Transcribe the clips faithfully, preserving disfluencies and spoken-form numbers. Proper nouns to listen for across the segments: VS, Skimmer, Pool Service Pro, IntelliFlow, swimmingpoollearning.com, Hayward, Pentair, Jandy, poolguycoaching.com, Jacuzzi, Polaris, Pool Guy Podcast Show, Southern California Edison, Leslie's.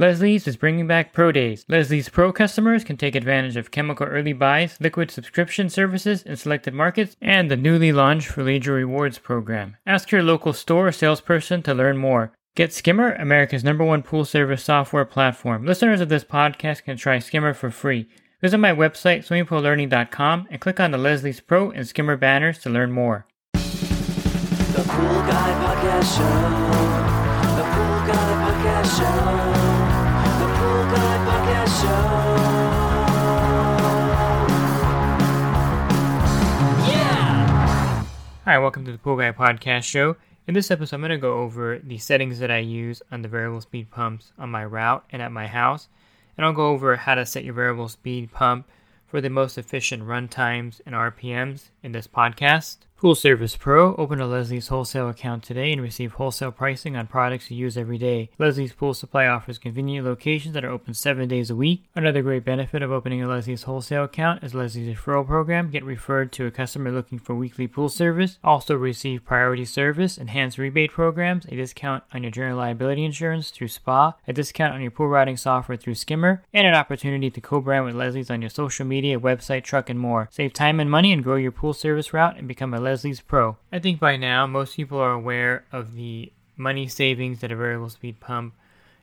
Leslie's is bringing back Pro Days. Leslie's Pro customers can take advantage of chemical early buys, liquid subscription services in selected markets, and the newly launched Leisure Rewards program. Ask your local store or salesperson to learn more. Get Skimmer, America's number one pool service software platform. Listeners of this podcast can try Skimmer for free. Visit my website, swimming pool learning dot com, and click on the Leslie's Pro and Skimmer banners to learn more. The Pool Guy Podcast Show. The Pool Guy Podcast Show. The Pool Guy Podcast Show. Yeah! Hi, welcome to the Pool Guy Podcast Show. In this episode, I'm going to go over the settings that I use on the variable speed pumps on my route and at my house. And I'll go over how to set your variable speed pump for the most efficient run times and R P Ms in this podcast. Pool Service Pro. Open a Leslie's wholesale account today and receive wholesale pricing on products you use every day. Leslie's Pool Supply offers convenient locations that are open seven days a week. Another great benefit of opening a Leslie's wholesale account is Leslie's referral program. Get referred to a customer looking for weekly pool service. Also receive priority service, enhanced rebate programs, a discount on your general liability insurance through S P A, a discount on your pool routing software through Skimmer, and an opportunity to co-brand with Leslie's on your social media, website, truck, and more. Save time and money and grow your pool service route and become a Leslie's Pro. I think by now most people are aware of the money savings that a variable speed pump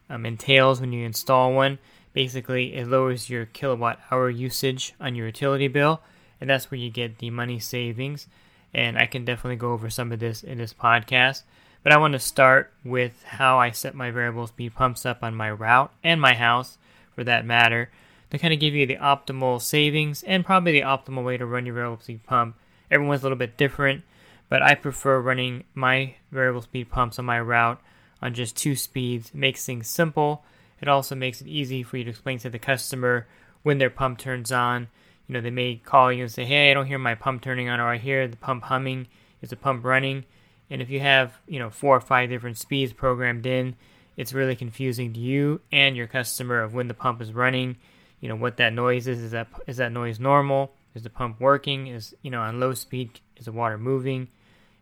um, entails when you install one. Basically, it lowers your kilowatt hour usage on your utility bill, and that's where you get the money savings. And I can definitely go over some of this in this podcast. But I want to start with how I set my variable speed pumps up on my route and my house, for that matter, to kind of give you the optimal savings and probably the optimal way to run your variable speed pump. Everyone's a little bit different, but I prefer running my variable speed pumps on my route on just two speeds. It makes things simple. It also makes it easy for you to explain to the customer when their pump turns on. You know, they may call you and say, hey, I don't hear my pump turning on, or I hear the pump humming. Is the pump running? And if you have, you know, four or five different speeds programmed in, it's really confusing to you and your customer of when the pump is running, you know, what that noise is. Is that, is that noise normal? Is the pump working? Is, you know, on low speed, is the water moving?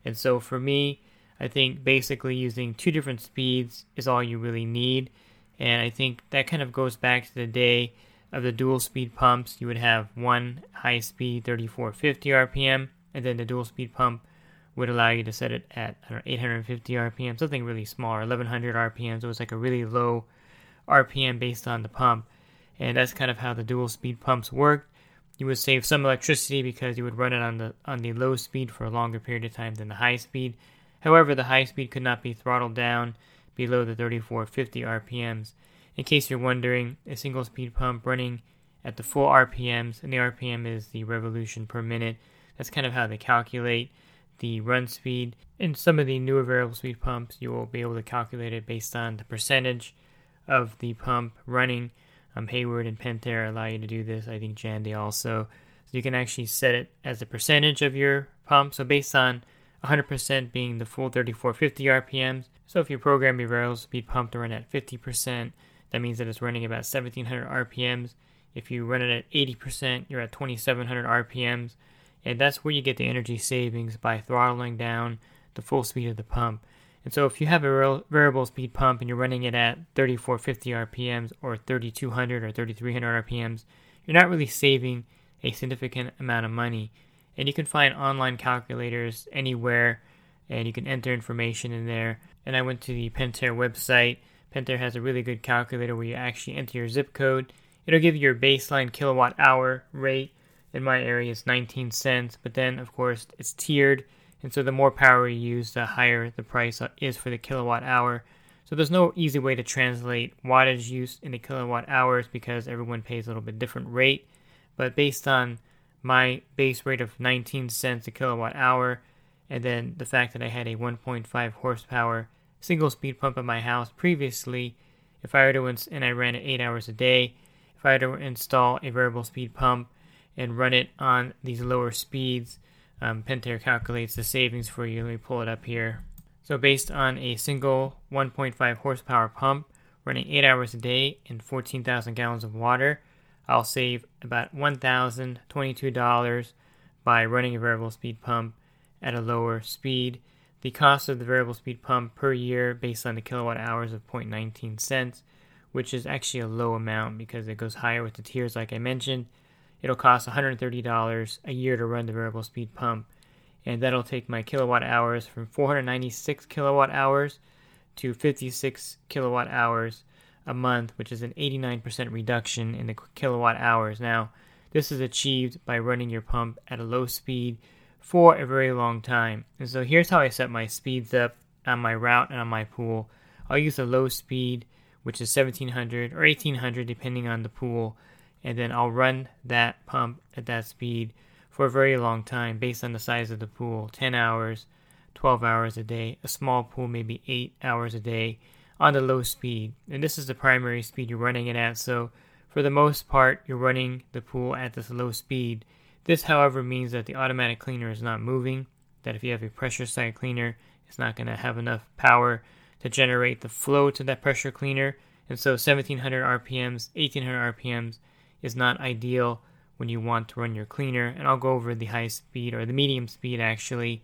And so for me, I think basically using two different speeds is all you really need. And I think that kind of goes back to the day of the dual speed pumps. You would have one high speed, thirty-four fifty R P M, and then the dual speed pump would allow you to set it at, I don't know, eight hundred fifty R P M, something really small, or eleven hundred R P M. So it was like a really low R P M based on the pump. And that's kind of how the dual speed pumps worked. You would save some electricity because you would run it on the on the low speed for a longer period of time than the high speed. However, the high speed could not be throttled down below the thirty-four fifty R P Ms. In case you're wondering, a single speed pump running at the full R P Ms, and the R P M is the revolution per minute. That's kind of how they calculate the run speed. In some of the newer variable speed pumps, you will be able to calculate it based on the percentage of the pump running. Um, Hayward and Pentair allow you to do this. I think Jandy also. So you can actually set it as a percentage of your pump. So based on one hundred percent being the full thirty-four fifty R P Ms. So if you program your variable speed pump to run at fifty percent, that means that it's running about seventeen hundred R P Ms. If you run it at eighty percent, you're at twenty-seven hundred R P Ms. And that's where you get the energy savings by throttling down the full speed of the pump. And so if you have a variable speed pump and you're running it at thirty-four fifty R P Ms or thirty-two hundred or thirty-three hundred R P Ms, you're not really saving a significant amount of money. And you can find online calculators anywhere, and you can enter information in there. And I went to the Pentair website. Pentair has a really good calculator where you actually enter your zip code. It'll give you your baseline kilowatt hour rate. In my area, it's nineteen cents, but then, of course, it's tiered. And so the more power you use, the higher the price is for the kilowatt hour. So there's no easy way to translate wattage use into kilowatt hours because everyone pays a little bit different rate. But based on my base rate of nineteen cents a kilowatt hour, and then the fact that I had a one point five horsepower single speed pump at my house previously, if I were to ins- and I ran it eight hours a day, if I were to install a variable speed pump and run it on these lower speeds, Um, Pentair calculates the savings for you. Let me pull it up here. So based on a single one point five horsepower pump running eight hours a day and fourteen thousand gallons of water, I'll save about one thousand twenty-two dollars by running a variable speed pump at a lower speed. The cost of the variable speed pump per year based on the kilowatt hours of zero point one nine cents which is actually a low amount because it goes higher with the tiers like I mentioned. It'll cost one hundred thirty dollars a year to run the variable speed pump, and that'll take my kilowatt hours from four hundred ninety-six kilowatt hours to fifty-six kilowatt hours a month, which is an eighty-nine percent reduction in the kilowatt hours. Now, this is achieved by running your pump at a low speed for a very long time. And so here's how I set my speeds up on my route and on my pool. I'll use a low speed, which is seventeen hundred or eighteen hundred depending on the pool, and then I'll run that pump at that speed for a very long time based on the size of the pool, ten hours, twelve hours a day. A small pool, maybe eight hours a day on the low speed. And this is the primary speed you're running it at. So for the most part, you're running the pool at this low speed. This, however, means that the automatic cleaner is not moving, that if you have a pressure side cleaner, it's not going to have enough power to generate the flow to that pressure cleaner. And so seventeen hundred R P Ms, eighteen hundred R P Ms is not ideal when you want to run your cleaner. And I'll go over the high speed or the medium speed actually,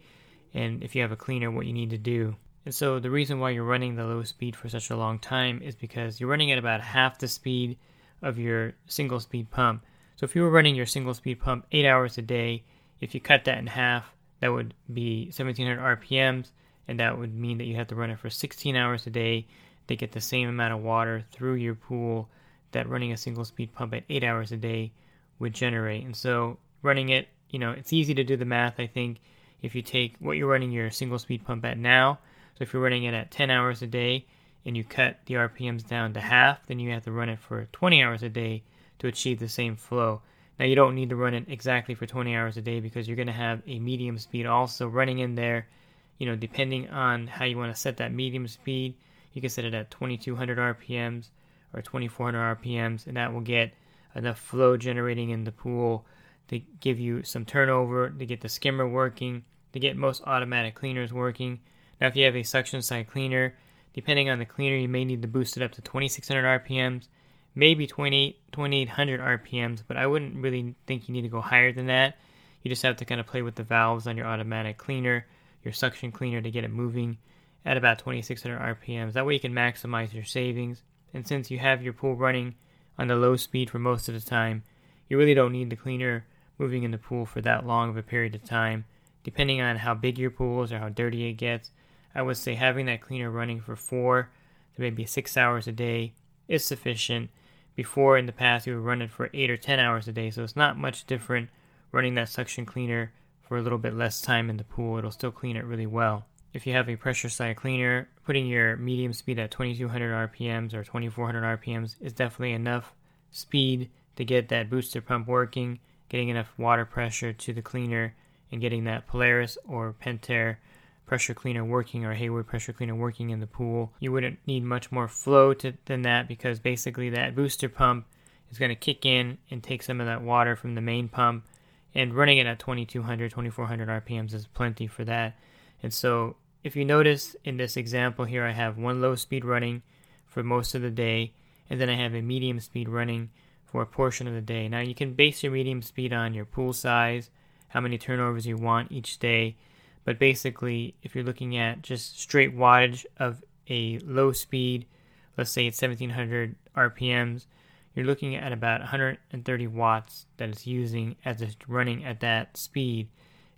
and if you have a cleaner, what you need to do. And so the reason why you're running the low speed for such a long time is because you're running at about half the speed of your single speed pump. So if you were running your single speed pump eight hours a day, if you cut that in half, that would be seventeen hundred R P Ms, and that would mean that you have to run it for sixteen hours a day to get the same amount of water through your pool that running a single speed pump at eight hours a day would generate. And so running it, you know, it's easy to do the math, I think, if you take what you're running your single speed pump at now. So if you're running it at ten hours a day and you cut the R P Ms down to half, then you have to run it for twenty hours a day to achieve the same flow. Now, you don't need to run it exactly for twenty hours a day because you're going to have a medium speed also running in there. You know, depending on how you want to set that medium speed, you can set it at twenty-two hundred R P Ms or twenty-four hundred R P Ms, and that will get enough flow generating in the pool to give you some turnover, to get the skimmer working, to get most automatic cleaners working. Now, if you have a suction side cleaner, depending on the cleaner, you may need to boost it up to twenty-six hundred R P Ms, maybe twenty-eight hundred R P Ms, but I wouldn't really think you need to go higher than that. You just have to kind of play with the valves on your automatic cleaner, your suction cleaner, to get it moving at about twenty-six hundred R P Ms. That way you can maximize your savings. And since you have your pool running on the low speed for most of the time, you really don't need the cleaner moving in the pool for that long of a period of time. Depending on how big your pool is or how dirty it gets, I would say having that cleaner running for four to maybe six hours a day is sufficient. Before, in the past, you would run it for eight or ten hours a day, so it's not much different running that suction cleaner for a little bit less time in the pool. It'll still clean it really well. If you have a pressure side cleaner, putting your medium speed at twenty-two hundred R P Ms or twenty-four hundred R P Ms is definitely enough speed to get that booster pump working, getting enough water pressure to the cleaner, and getting that Polaris or Pentair pressure cleaner working or Hayward pressure cleaner working in the pool. You wouldn't need much more flow to, than that, because basically that booster pump is going to kick in and take some of that water from the main pump, and running it at twenty-two hundred, twenty-four hundred R P Ms is plenty for that. And so if you notice in this example here, I have one low speed running for most of the day, and then I have a medium speed running for a portion of the day. Now, you can base your medium speed on your pool size, how many turnovers you want each day. But basically, if you're looking at just straight wattage of a low speed, let's say it's seventeen hundred R P Ms, you're looking at about one hundred thirty watts that it's using as it's running at that speed.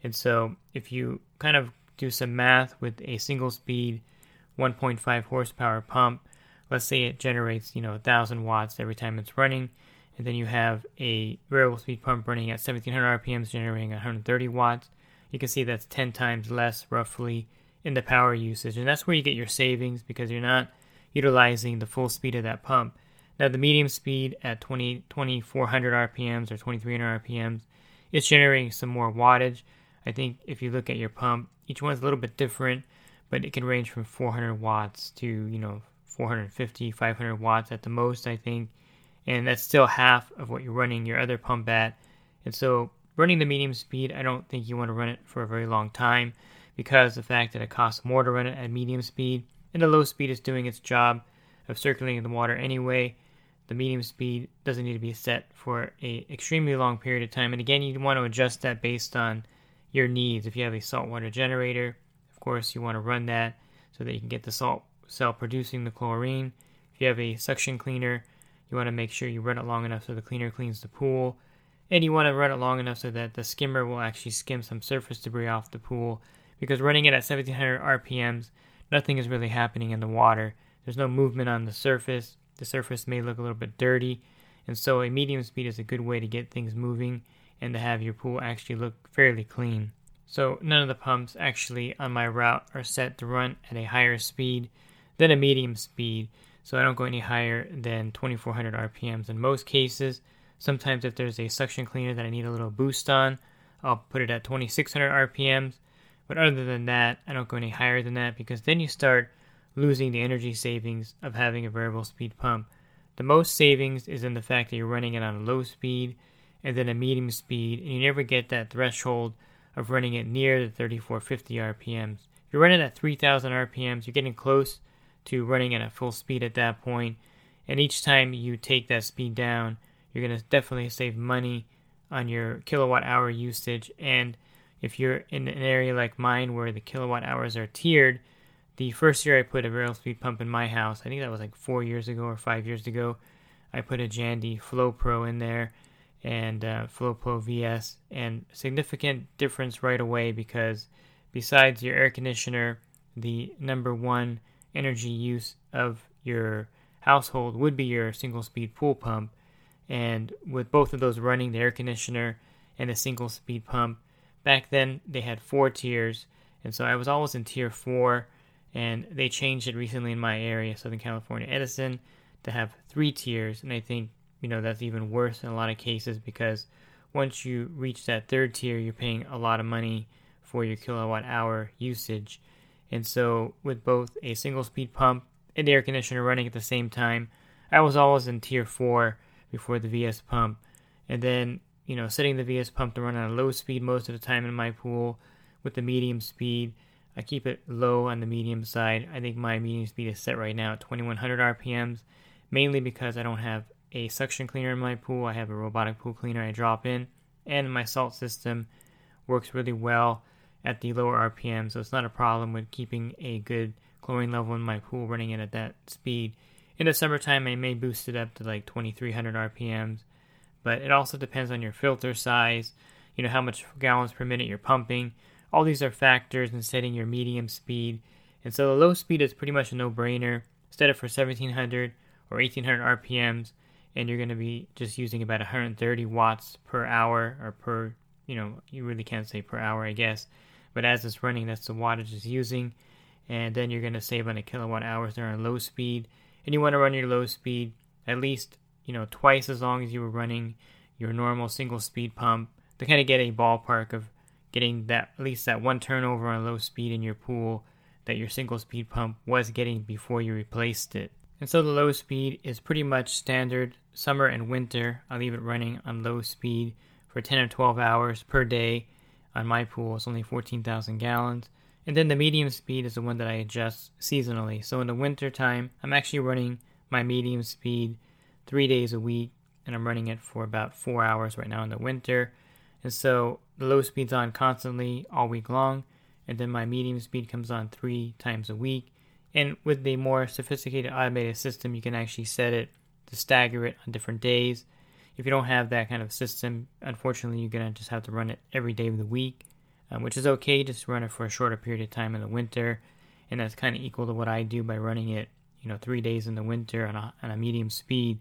And so if you kind of do some math with a single speed one point five horsepower pump, let's say it generates, you know, one thousand watts every time it's running, and then you have a variable speed pump running at seventeen hundred R P Ms generating one hundred thirty watts, you can see that's ten times less roughly in the power usage, and that's where you get your savings because you're not utilizing the full speed of that pump. Now, the medium speed at twenty-four hundred R P Ms or twenty-three hundred R P Ms is generating some more wattage. I think if you look at your pump, each one's a little bit different, but it can range from four hundred watts to, you know, four hundred fifty, five hundred watts at the most, I think. And that's still half of what you're running your other pump at. And so running the medium speed, I don't think you want to run it for a very long time because the fact that it costs more to run it at medium speed, and the low speed is doing its job of circulating the water anyway. The medium speed doesn't need to be set for an extremely long period of time. And again, you want to adjust that based on your needs. If you have a saltwater generator, of course, you want to run that so that you can get the salt cell producing the chlorine. If If you have a suction cleaner, you want to make sure you run it long enough so the cleaner cleans the pool. And you want to run it long enough so that the skimmer will actually skim some surface debris off the pool. Because running it at seventeen hundred R P Ms, nothing is really happening in the water. There's no movement on the surface. The surface may look a little bit dirty. And so a medium speed is a good way to get things moving and to have your pool actually look fairly clean. So none of the pumps actually on my route are set to run at a higher speed than a medium speed. So I don't go any higher than twenty-four hundred R P Ms in most cases. Sometimes if there's a suction cleaner that I need a little boost on, I'll put it at twenty-six hundred R P Ms. But other than that, I don't go any higher than that because then you start losing the energy savings of having a variable speed pump. The most savings is in the fact that you're running it on a low speed and then a medium speed, and you never get that threshold of running it near the thirty-four fifty R P Ms. If you're running at three thousand R P Ms, you're getting close to running at a full speed at that point, and each time you take that speed down, you're going to definitely save money on your kilowatt hour usage. And if you're in an area like mine where the kilowatt hours are tiered, the first year I put a variable speed pump in my house, I think that was like four years ago or five years ago, I put a Jandy Flow Pro in there and uh, Flow Pro V S, and significant difference right away because besides your air conditioner, the number one energy use of your household would be your single speed pool pump. And with both of those running, the air conditioner and the single speed pump, back then they had four tiers. And so I was always in tier four, and they changed it recently in my area, Southern California Edison, to have three tiers. And I think, you know, that's even worse in a lot of cases because once you reach that third tier, you're paying a lot of money for your kilowatt hour usage. And so with both a single speed pump and the air conditioner running at the same time, I was always in tier four before the V S pump. And then, you know, setting the V S pump to run on a low speed most of the time in my pool with the medium speed. I keep it low on the medium side. I think my medium speed is set right now at twenty-one hundred R P Ms, mainly because I don't have a suction cleaner in my pool. I have a robotic pool cleaner I drop in, and my salt system works really well at the lower R P M, so it's not a problem with keeping a good chlorine level in my pool running it at that speed. In the summertime, I may boost it up to like twenty-three hundred R P Ms, but it also depends on your filter size, you know, how much gallons per minute you're pumping. All these are factors in setting your medium speed. And so the low speed is pretty much a no-brainer. Set it for seventeen hundred or eighteen hundred R P Ms, and you're going to be just using about one hundred thirty watts per hour or per, you know, you really can't say per hour, I guess. But as it's running, that's the wattage it's using. And then you're going to save on the kilowatt hours there on low speed. And you want to run your low speed at least, you know, twice as long as you were running your normal single speed pump to kind of get a ballpark of getting that at least that one turnover on low speed in your pool that your single speed pump was getting before you replaced it. And so the low speed is pretty much standard summer and winter. I leave it running on low speed for ten or twelve hours per day. On my pool, it's only fourteen thousand gallons. And then the medium speed is the one that I adjust seasonally. So in the winter time, I'm actually running my medium speed three days a week, and I'm running it for about four hours right now in the winter. And so the low speed's on constantly all week long, and then my medium speed comes on three times a week. And with the more sophisticated automated system, you can actually set it to stagger it on different days. If you don't have that kind of system, unfortunately, you're going to just have to run it every day of the week, um, which is okay. Just run it for a shorter period of time in the winter, and that's kind of equal to what I do by running it, you know, three days in the winter on a, on a medium speed.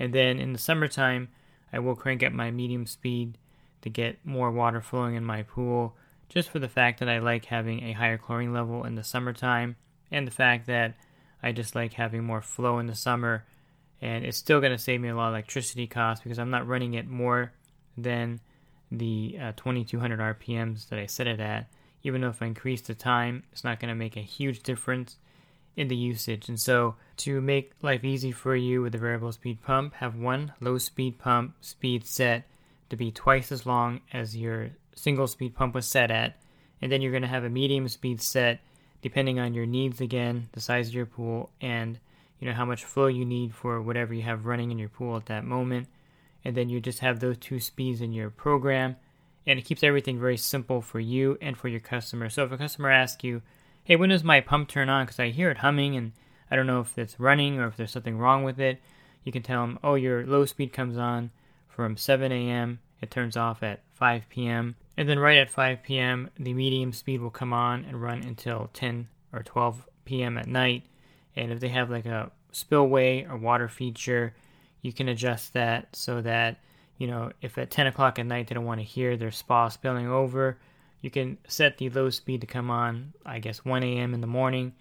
And then in the summertime, I will crank up my medium speed to get more water flowing in my pool, just for the fact that I like having a higher chlorine level in the summertime, and the fact that I just like having more flow in the summer. And it's still going to save me a lot of electricity costs because I'm not running it more than the uh, twenty-two hundred R P Ms that I set it at. Even though if I increase the time, it's not going to make a huge difference in the usage. And so to make life easy for you with the variable speed pump, have one low speed pump speed set to be twice as long as your single speed pump was set at. And then you're going to have a medium speed set depending on your needs again, the size of your pool, and you know, how much flow you need for whatever you have running in your pool at that moment. And then you just have those two speeds in your program. And it keeps everything very simple for you and for your customer. So if a customer asks you, hey, when does my pump turn on? Because I hear it humming and I don't know if it's running or if there's something wrong with it. You can tell them, oh, your low speed comes on from seven a.m. It turns off at five p.m. And then right at five p.m., the medium speed will come on and run until ten or twelve p.m. at night. And if they have like a spillway or water feature, you can adjust that so that, you know, if at ten o'clock at night they don't want to hear their spa spilling over, you can set the low speed to come on, I guess, one a.m. in the morning,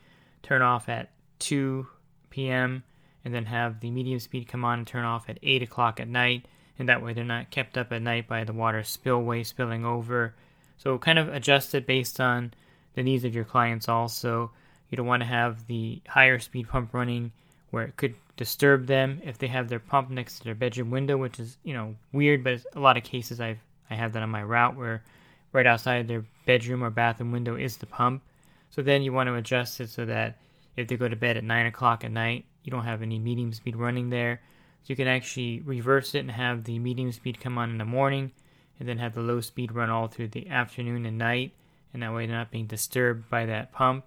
turn off at two p.m., and then have the medium speed come on and turn off at eight o'clock at night. And that way they're not kept up at night by the water spillway spilling over. So kind of adjust it based on the needs of your clients also. You don't want to have the higher speed pump running where it could disturb them if they have their pump next to their bedroom window, which is, you know, weird, but it's a lot of cases I've, I have that on my route where right outside their bedroom or bathroom window is the pump. So then you want to adjust it so that if they go to bed at nine o'clock at night, you don't have any medium speed running there. So you can actually reverse it and have the medium speed come on in the morning and then have the low speed run all through the afternoon and night, and that way they're not being disturbed by that pump.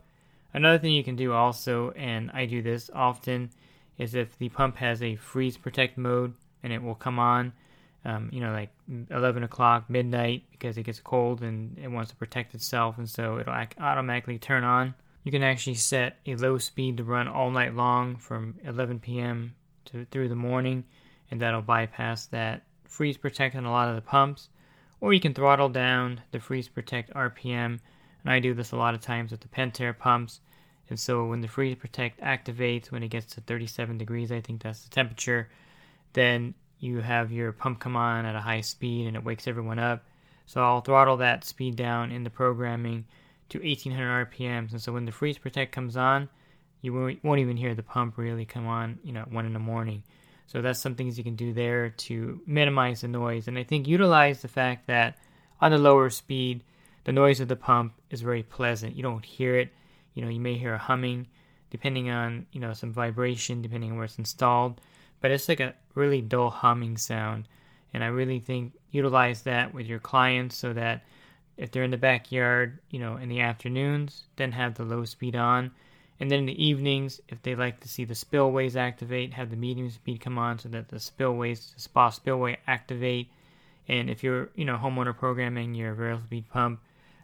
Another thing you can do also, and I do this often, is if the pump has a freeze protect mode and it will come on, um, you know, like eleven o'clock, midnight, because it gets cold and it wants to protect itself, and so it'll automatically turn on. You can actually set a low speed to run all night long from eleven p.m. to through the morning, and that'll bypass that freeze protect on a lot of the pumps. Or you can throttle down the freeze protect R P M, and I do this a lot of times with the Pentair pumps. And so when the freeze protect activates, when it gets to thirty-seven degrees, I think that's the temperature, then you have your pump come on at a high speed and it wakes everyone up. So I'll throttle that speed down in the programming to eighteen hundred R P Ms, and so when the freeze protect comes on, you won't even hear the pump really come on, you know, at one in the morning. So that's some things you can do there to minimize the noise. And I think utilize the fact that on the lower speed, the noise of the pump is very pleasant. You don't hear it. You know, you may hear a humming, depending on, you know, some vibration, depending on where it's installed. But it's like a really dull humming sound. And I really think utilize that with your clients so that if they're in the backyard, you know, in the afternoons, then have the low speed on. And then in the evenings, if they like to see the spillways activate, have the medium speed come on so that the spillways, the spa spillway activate. And if you're, you know, homeowner programming your variable speed pump,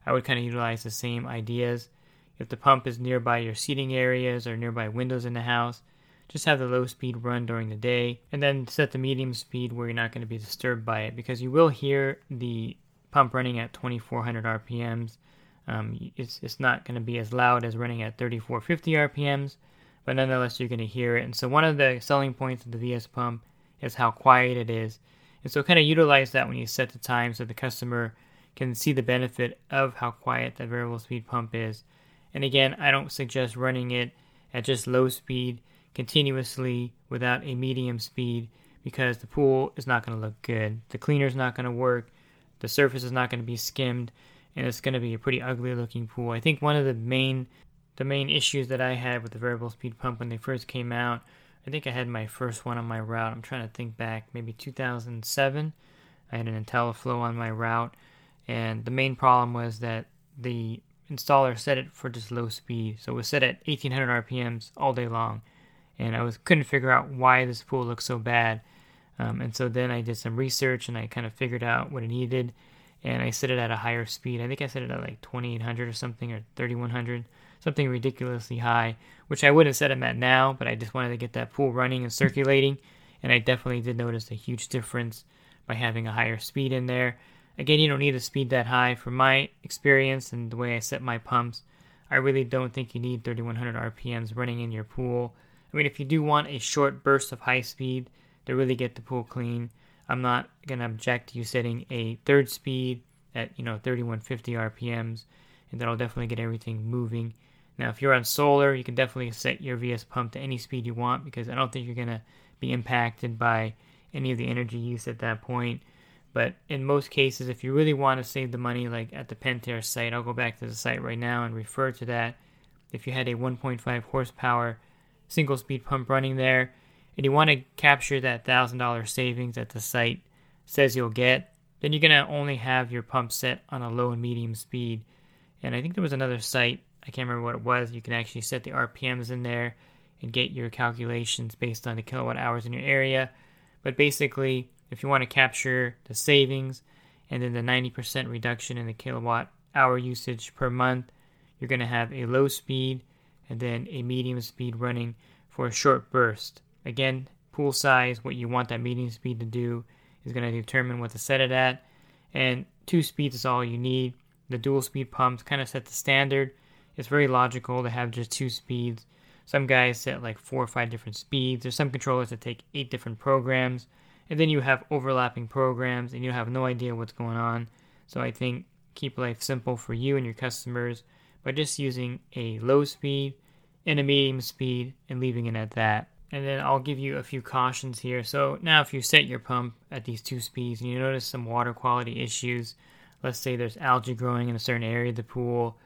I would kind of utilize the same ideas. If the pump is nearby your seating areas or nearby windows in the house, just have the low speed run during the day and then set the medium speed where you're not going to be disturbed by it, because you will hear the pump running at twenty-four hundred R P Ms. Um, it's it's not going to be as loud as running at thirty-four fifty R P Ms, but nonetheless you're going to hear it. And so one of the selling points of the V S pump is how quiet it is. And so kind of utilize that when you set the time so the customer can see the benefit of how quiet that variable speed pump is. And again, I don't suggest running it at just low speed continuously without a medium speed, because the pool is not going to look good. The cleaner is not going to work. The surface is not going to be skimmed. And it's going to be a pretty ugly looking pool. I think one of the main the main issues that I had with the variable speed pump when they first came out, I think I had my first one on my route. I'm trying to think back, maybe two thousand seven. I had an IntelliFlow on my route. And the main problem was that the installer set it for just low speed. So it was set at eighteen hundred R P Ms all day long. And I was couldn't figure out why this pool looked so bad. Um, and so then I did some research and I kind of figured out what it needed. And I set it at a higher speed. I think I set it at like twenty-eight hundred or something, or thirty-one hundred, something ridiculously high, which I wouldn't set them at now, but I just wanted to get that pool running and circulating. And I definitely did notice a huge difference by having a higher speed in there. Again, you don't need a speed that high. From my experience and the way I set my pumps, I really don't think you need thirty-one hundred R P Ms running in your pool. I mean, if you do want a short burst of high speed to really get the pool clean, I'm not going to object to you setting a third speed at, you know, thirty-one fifty R P Ms, and that'll definitely get everything moving. Now, if you're on solar, you can definitely set your V S pump to any speed you want, because I don't think you're going to be impacted by any of the energy use at that point. But in most cases, if you really want to save the money, like at the Pentair site, I'll go back to the site right now and refer to that. If you had a one point five horsepower single speed pump running there, and you want to capture that one thousand dollars savings that the site says you'll get, then you're going to only have your pump set on a low and medium speed. And I think there was another site, I can't remember what it was, you can actually set the R P Ms in there, and get your calculations based on the kilowatt hours in your area. But basically, if you want to capture the savings and then the ninety percent reduction in the kilowatt hour usage per month, you're going to have a low speed and then a medium speed running for a short burst. Again, pool size, what you want that medium speed to do is going to determine what to set it at. And two speeds is all you need. The dual speed pumps kind of set the standard. It's very logical to have just two speeds. Some guys set like four or five different speeds. There's some controllers that take eight different programs. And then you have overlapping programs and you have no idea what's going on. So I think keep life simple for you and your customers by just using a low speed and a medium speed and leaving it at that. And then I'll give you a few cautions here. So now if you set your pump at these two speeds and you notice some water quality issues, let's say there's algae growing in a certain area of the pool,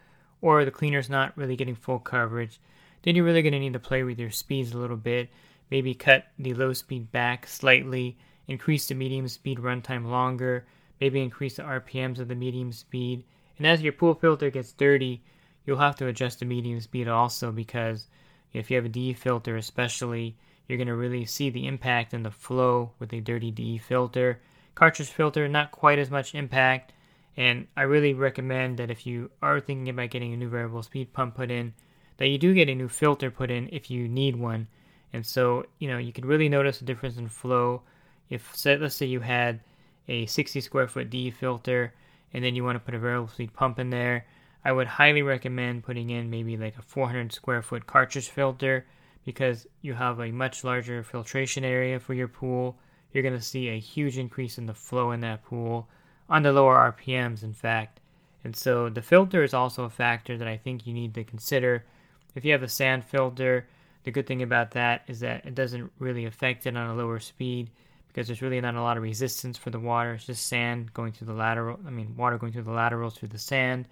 or the cleaner's not really getting full coverage, then you're really going to need to play with your speeds a little bit. Maybe cut the low speed back slightly, increase the medium speed runtime longer, maybe increase the R P Ms of the medium speed. And as your pool filter gets dirty, you'll have to adjust the medium speed also, because if you have a D E filter especially, you're going to really see the impact and the flow with a dirty D E filter. Cartridge filter, not quite as much impact. And I really recommend that if you are thinking about getting a new variable speed pump put in, that you do get a new filter put in if you need one. And so, you know, you can really notice a difference in flow. If, let's say you had a sixty square foot D E filter and then you want to put a variable speed pump in there, I would highly recommend putting in maybe like a four hundred square foot cartridge filter, because you have a much larger filtration area for your pool. You're going to see a huge increase in the flow in that pool on the lower R P Ms, in fact. And so the filter is also a factor that I think you need to consider. If you have a sand filter, the good thing about that is that it doesn't really affect it on a lower speed, because there's really not a lot of resistance for the water. It's just sand going through the lateral, I mean, water going through the laterals through the sand.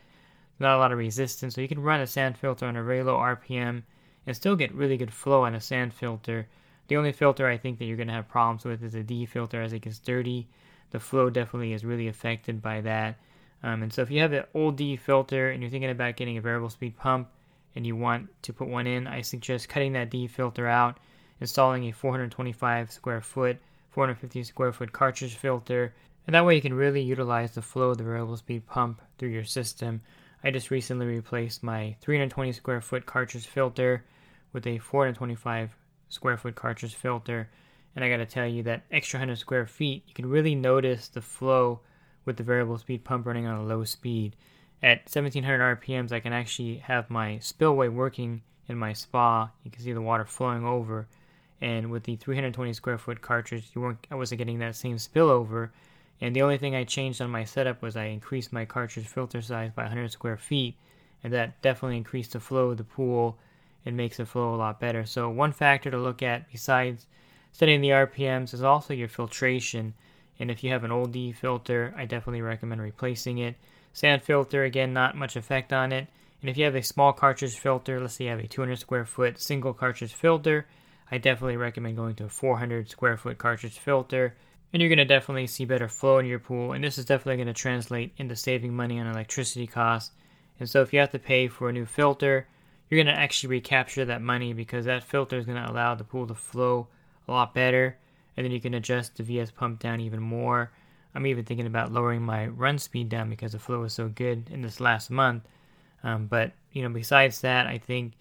Not a lot of resistance, so you can run a sand filter on a very low R P M and still get really good flow on a sand filter. The only filter I think that you're going to have problems with is a D filter. As it gets dirty, the flow definitely is really affected by that. Um, and so if you have an old D filter and you're thinking about getting a variable speed pump and you want to put one in, I suggest cutting that D filter out, installing a four hundred twenty-five square foot, four hundred fifty square foot cartridge filter, and that way you can really utilize the flow of the variable speed pump through your system. I just recently replaced my three hundred twenty square foot cartridge filter with a four hundred twenty-five square foot cartridge filter. And I got to tell you that extra one hundred square feet, you can really notice the flow with the variable speed pump running on a low speed. At seventeen hundred R P Ms, I can actually have my spillway working in my spa. You can see the water flowing over. And with the three hundred twenty square foot cartridge, you weren't, I wasn't getting that same spillover. And the only thing I changed on my setup was I increased my cartridge filter size by one hundred square feet, and that definitely increased the flow of the pool and makes the flow a lot better. So one factor to look at besides setting the R P Ms is also your filtration. And if you have an old D filter, I definitely recommend replacing it. Sand filter, again, not much effect on it. And if you have a small cartridge filter, let's say you have a two hundred square foot single cartridge filter, I definitely recommend going to a four hundred square foot cartridge filter. And you're going to definitely see better flow in your pool. And this is definitely going to translate into saving money on electricity costs. And so if you have to pay for a new filter, you're going to actually recapture that money, because that filter is going to allow the pool to flow a lot better. And then you can adjust the V S pump down even more. I'm even thinking about lowering my run speed down because the flow was so good in this last month. Um, but, you know, besides that, I think,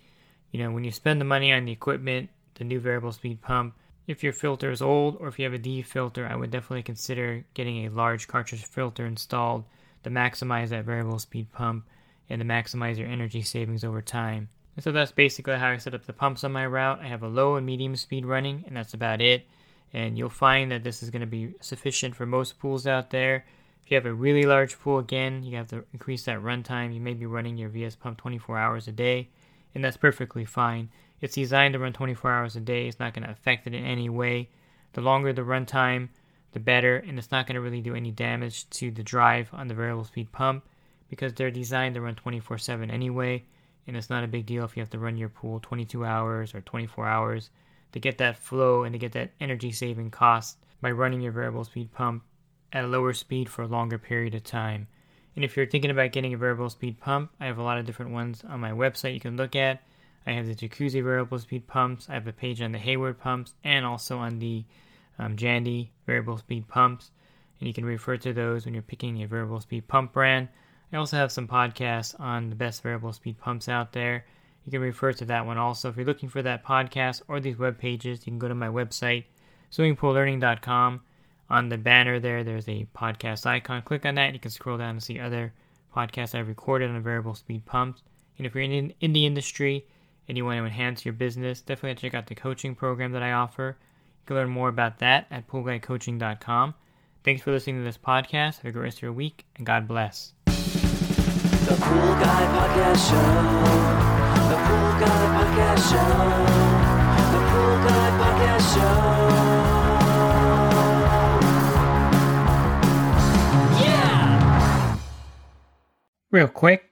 you know, when you spend the money on the equipment, the new variable speed pump, if your filter is old or if you have a D filter, I would definitely consider getting a large cartridge filter installed to maximize that variable speed pump and to maximize your energy savings over time. And so that's basically how I set up the pumps on my route. I have a low and medium speed running, and that's about it. And you'll find that this is going to be sufficient for most pools out there. If you have a really large pool, again, you have to increase that runtime. You may be running your V S pump twenty-four hours a day, and that's perfectly fine. It's designed to run twenty-four hours a day. It's not going to affect it in any way. The longer the runtime, the better, and it's not going to really do any damage to the drive on the variable speed pump, because they're designed to run twenty-four seven anyway, and it's not a big deal if you have to run your pool twenty-two hours or twenty-four hours to get that flow and to get that energy saving cost by running your variable speed pump at a lower speed for a longer period of time. And if you're thinking about getting a variable speed pump, I have a lot of different ones on my website you can look at. I have the Jacuzzi variable speed pumps. I have a page on the Hayward pumps and also on the um, Jandy variable speed pumps. And you can refer to those when you're picking a variable speed pump brand. I also have some podcasts on the best variable speed pumps out there. You can refer to that one also. If you're looking for that podcast or these web pages, you can go to my website, swimming pool learning dot com. On the banner there, there's a podcast icon. Click on that. You can scroll down and see other podcasts I've recorded on variable speed pumps. And if you're in, in the industry and you want to enhance your business, definitely check out the coaching program that I offer. You can learn more about that at pool guy coaching dot com. Thanks for listening to this podcast. Have a great rest of your week, and God bless. The Pool Guy Podcast Show. The Pool Guy Podcast Show. The Pool Guy Podcast Show. Yeah! Real quick,